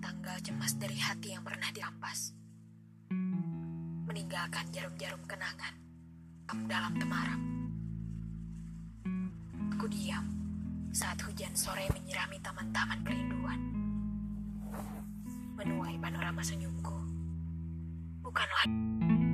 tanggal cemas dari hati yang pernah dirampas, meninggalkan jarum-jarum kenangan dalam temaram. Aku diam saat hujan sore menyirami taman-taman kerinduan, menuai panorama senyumku. Bukanlah